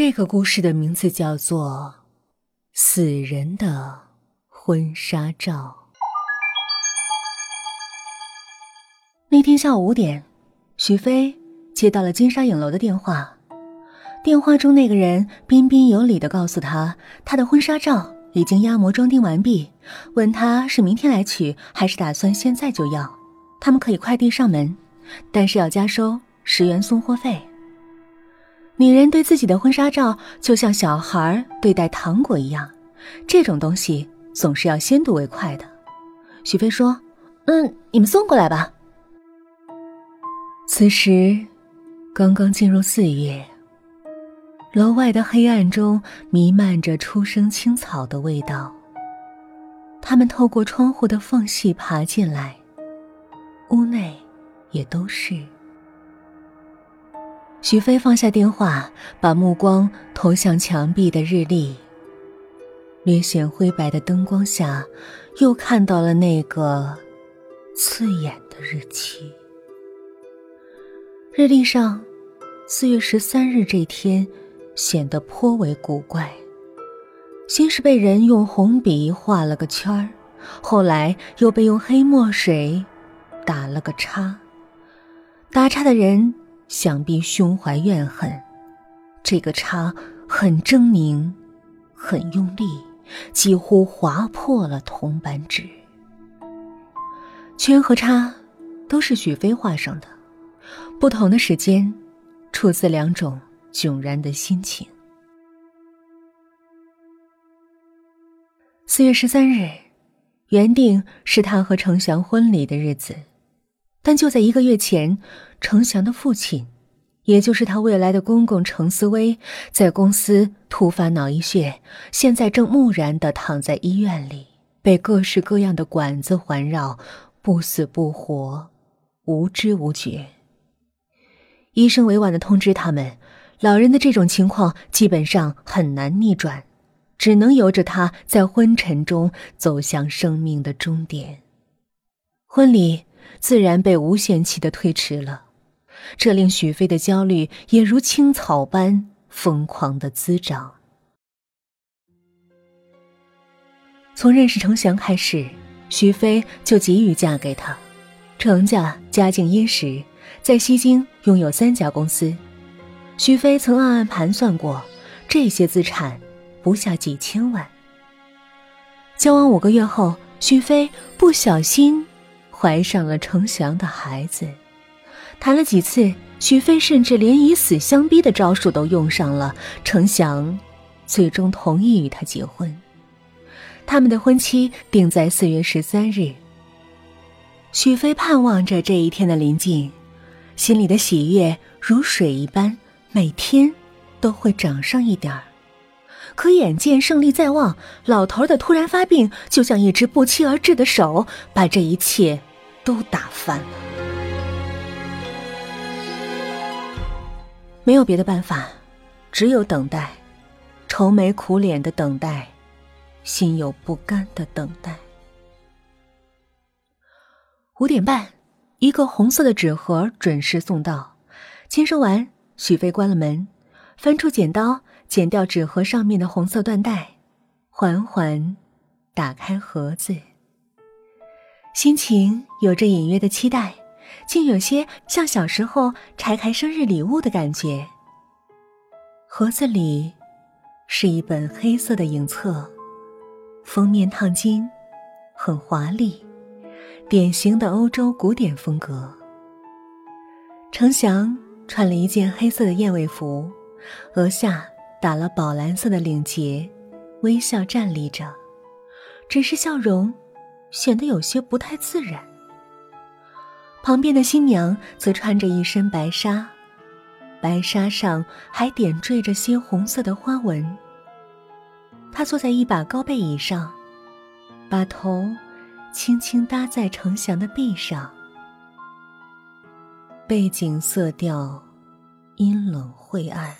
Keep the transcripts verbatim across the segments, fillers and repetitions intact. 这个故事的名字叫做《死人的婚纱照》。那天下午五点，许飞接到了金沙影楼的电话。电话中那个人彬彬有礼地告诉他，他的婚纱照已经压模装订完毕，问他是明天来取还是打算现在就要，他们可以快递上门，但是要加收十元送货费。女人对自己的婚纱照就像小孩对待糖果一样，这种东西总是要先睹为快的。许飞说，嗯，你们送过来吧。此时刚刚进入四月，楼外的黑暗中弥漫着初生青草的味道。他们透过窗户的缝隙爬进来，屋内也都是。许飞放下电话，把目光投向墙壁的日历，略显灰白的灯光下，又看到了那个刺眼的日期。日历上四月十三日这天显得颇为古怪，先是被人用红笔画了个圈儿，后来又被用黑墨水打了个叉。打叉的人想必胸怀怨恨，这个叉很狰狞，很用力，几乎划破了铜板纸。圈和叉都是许飞画上的，不同的时间出自两种迥然的心情。四月十三日，原定是他和程翔婚礼的日子，但就在一个月前，程翔的父亲，也就是他未来的公公程思威，在公司突发脑溢血，现在正木然地躺在医院里，被各式各样的管子环绕，不死不活，无知无觉。医生委婉地通知他们，老人的这种情况基本上很难逆转，只能由着他在昏沉中走向生命的终点。婚礼自然被无限期地推迟了，这令许飞的焦虑也如青草般疯狂地滋长。从认识程翔开始，许飞就急于嫁给他。程家家境殷实，在西京拥有三家公司，许飞曾暗暗盘算过，这些资产不下几千万。交往五个月后，许飞不小心怀上了程翔的孩子，谈了几次，许飞甚至连以死相逼的招数都用上了，程翔最终同意与他结婚。他们的婚期定在四月十三日。许飞盼望着这一天的临近，心里的喜悦如水一般，每天都会涨上一点儿。可眼见胜利在望，老头的突然发病就像一只不期而至的手，把这一切都打翻了。没有别的办法，只有等待，愁眉苦脸的等待，心有不甘的等待。五点半，一个红色的纸盒准时送到。签收完，许飞关了门，翻出剪刀剪掉纸盒上面的红色缎带，缓缓打开盒子，心情有着隐约的期待，竟有些像小时候拆开生日礼物的感觉。盒子里是一本黑色的影册，封面烫金，很华丽，典型的欧洲古典风格。程翔穿了一件黑色的燕尾服，额下打了宝蓝色的领结，微笑站立着，只是笑容显得有些不太自然。旁边的新娘则穿着一身白纱，白纱上还点缀着些红色的花纹。她坐在一把高背椅上，把头轻轻搭在程翔的臂上，背景色调阴冷晦暗，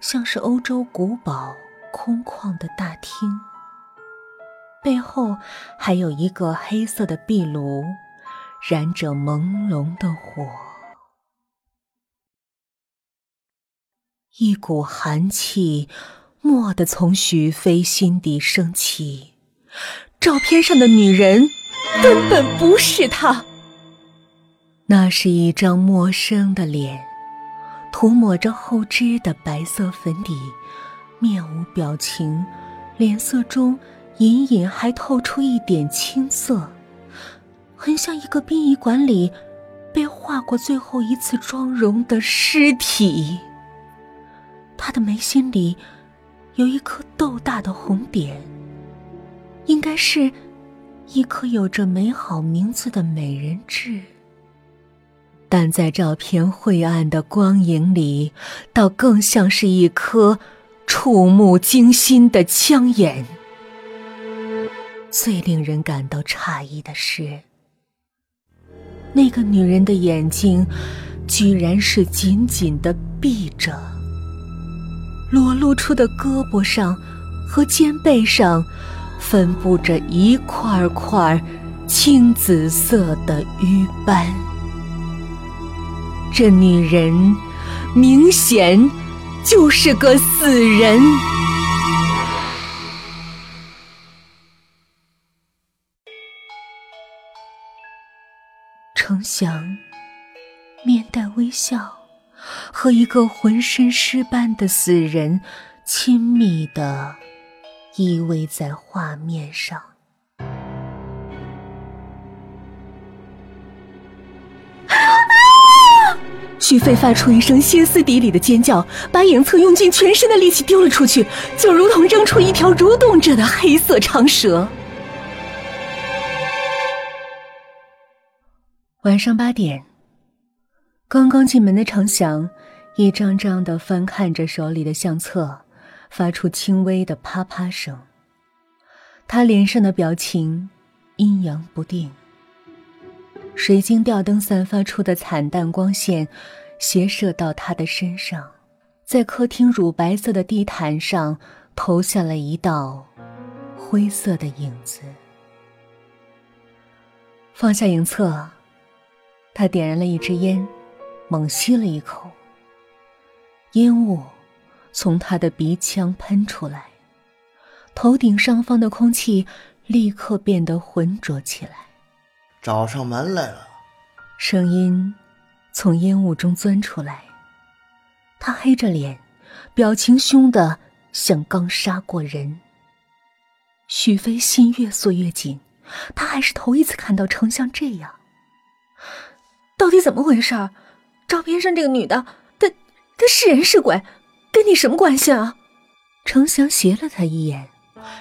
像是欧洲古堡空旷的大厅。背后还有一个黑色的壁炉，燃着朦胧的火。一股寒气蓦地从许飞心底升起，照片上的女人根本不是她。那是一张陌生的脸，涂抹着厚脂的白色粉底，面无表情，脸色中隐隐还透出一点青色，很像一个殡仪馆里被画过最后一次妆容的尸体。他的眉心里有一颗豆大的红点，应该是一颗有着美好名字的美人痣，但在照片晦暗的光影里，倒更像是一颗触目惊心的枪眼。最令人感到诧异的是，那个女人的眼睛居然是紧紧地闭着，裸露出的胳膊上和肩背上分布着一块块青紫色的瘀斑。这女人明显就是个死人。程翔面带微笑，和一个浑身尸斑的死人亲密地依偎在画面上。许飞发出一声歇斯底里的尖叫，把影侧用尽全身的力气丢了出去，就如同扔出一条蠕动着的黑色长蛇。晚上八点，刚刚进门的程翔一张张地翻看着手里的相册，发出轻微的啪啪声。他脸上的表情阴阳不定，水晶吊灯散发出的惨淡光线斜射到他的身上，在客厅乳白色的地毯上投下了一道灰色的影子。放下影册，他点燃了一支烟，猛吸了一口，烟雾从他的鼻腔喷出来，头顶上方的空气立刻变得浑浊起来。找上门来了，声音从烟雾中钻出来。他黑着脸，表情凶得像刚杀过人。许飞心越缩越紧，他还是头一次看到程翔这样。到底怎么回事？照片上这个女的，她她是人是鬼，跟你什么关系啊？程翔斜了他一眼，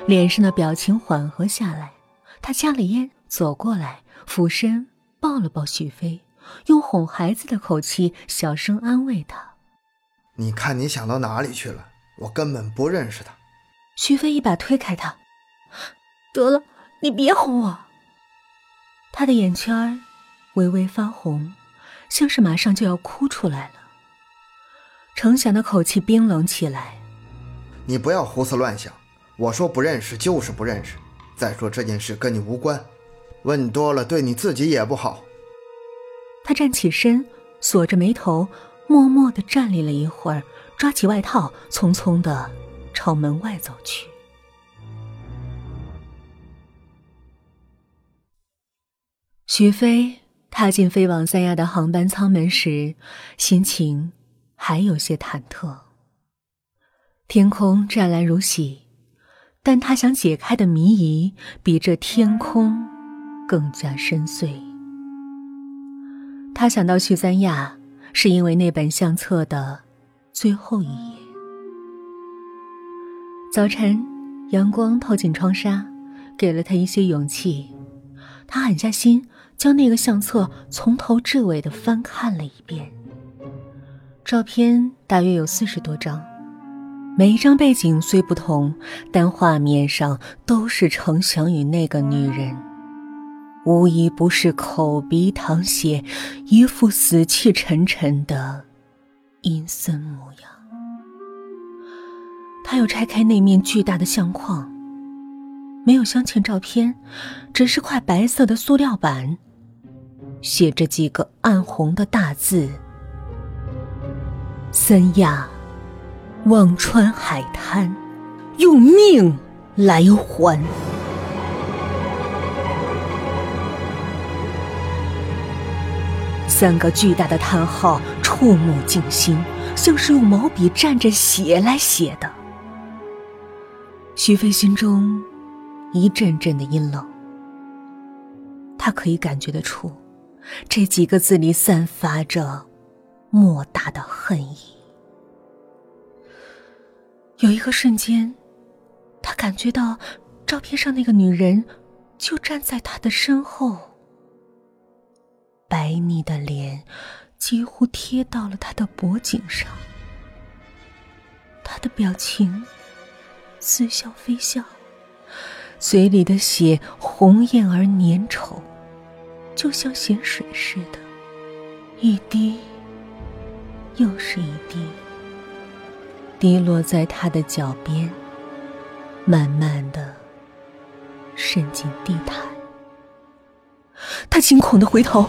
脸上的表情缓和下来。他夹了烟走过来，俯身抱了抱许飞，用哄孩子的口气小声安慰他：“你看你想到哪里去了？我根本不认识他。”许飞一把推开他：“得了，你别哄我。”他的眼圈微微发红，像是马上就要哭出来了。程翔的口气冰冷起来：“你不要胡思乱想，我说不认识就是不认识。再说这件事跟你无关，问多了对你自己也不好。”他站起身，锁着眉头，默默地站立了一会儿，抓起外套，匆匆地朝门外走去。许飞踏进飞往三亚的航班舱门时，心情还有些忐忑。天空湛蓝如洗，但他想解开的谜疑比这天空更加深邃。他想到去三亚是因为那本相册的最后一页。早晨阳光透进窗纱，给了他一些勇气。他狠下心将那个相册从头至尾地翻看了一遍，照片大约有四十多张，每一张背景虽不同，但画面上都是程翔与那个女人，无一不是口鼻淌血，一副死气沉沉的阴森模样。他又拆开那面巨大的相框，没有镶嵌照片，只是块白色的塑料板，写着几个暗红的大字：三亚忘川海滩，用命来还。三个巨大的叹号触目惊心，像是用毛笔蘸着血来写的。徐飞心中一阵阵的阴冷，他可以感觉得出，这几个字里散发着莫大的恨意。有一个瞬间，他感觉到照片上那个女人就站在他的身后，白腻的脸几乎贴到了他的脖颈上，他的表情似笑非笑，嘴里的血红艳而粘稠，就像咸水似的，一滴又是一滴，滴落在他的脚边，慢慢地渗进地毯。他惊恐地回头，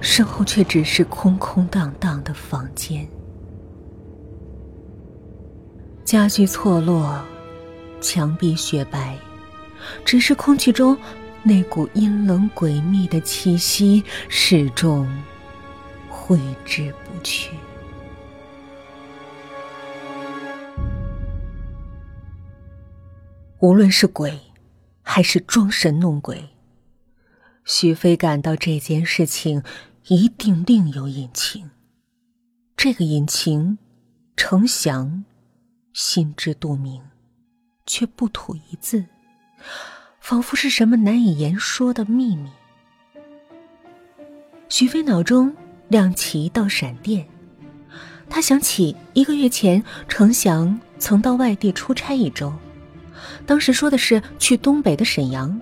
身后却只是空空荡荡的房间，家具错落，墙壁雪白，只是空气中那股阴冷诡秘的气息始终挥之不去。无论是鬼还是装神弄鬼，徐飞感到这件事情一定另有隐情，这个隐情程翔心知肚明，却不吐一字，仿佛是什么难以言说的秘密。徐飞脑中亮起一道闪电，他想起一个月前程翔曾到外地出差一周，当时说的是去东北的沈阳，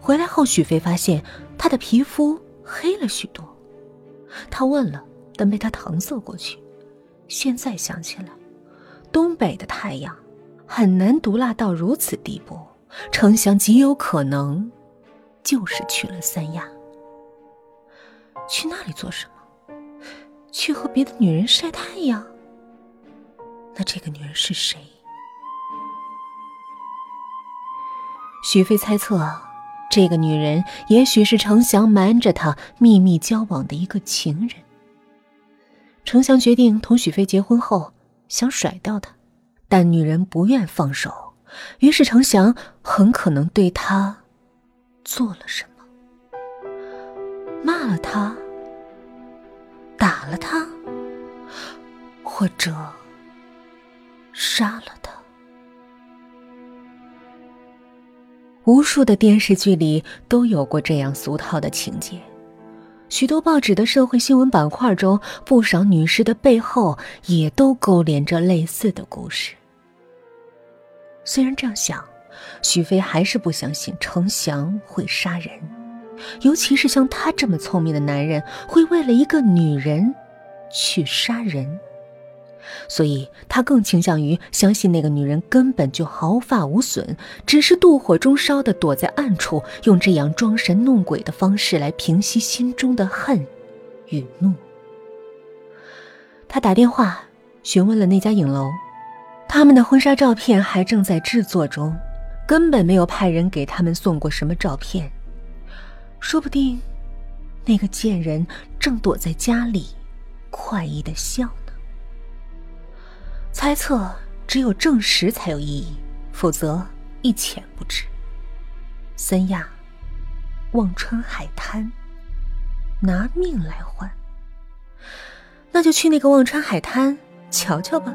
回来后许飞发现他的皮肤黑了许多，他问了，但被他搪塞过去。现在想起来，东北的太阳很难毒辣到如此地步，程翔极有可能就是去了三亚。去那里做什么？去和别的女人晒太阳？那这个女人是谁？许飞猜测，这个女人也许是程翔瞒着她秘密交往的一个情人。程翔决定同许飞结婚后，想甩掉她，但女人不愿放手，于是程翔很可能对她做了什么，骂了她，打了她，或者杀了她。无数的电视剧里都有过这样俗套的情节，许多报纸的社会新闻板块中，不少女尸的背后也都勾连着类似的故事。虽然这样想，许飞还是不相信程翔会杀人，尤其是像他这么聪明的男人会为了一个女人去杀人，所以他更倾向于相信那个女人根本就毫发无损，只是妒火中烧地躲在暗处，用这样装神弄鬼的方式来平息心中的恨与怒。他打电话询问了那家影楼，他们的婚纱照片还正在制作中，根本没有派人给他们送过什么照片，说不定那个贱人正躲在家里快意地笑呢。猜测只有证实才有意义，否则一钱不值。三亚，忘川海滩，拿命来换，那就去那个忘川海滩瞧瞧吧。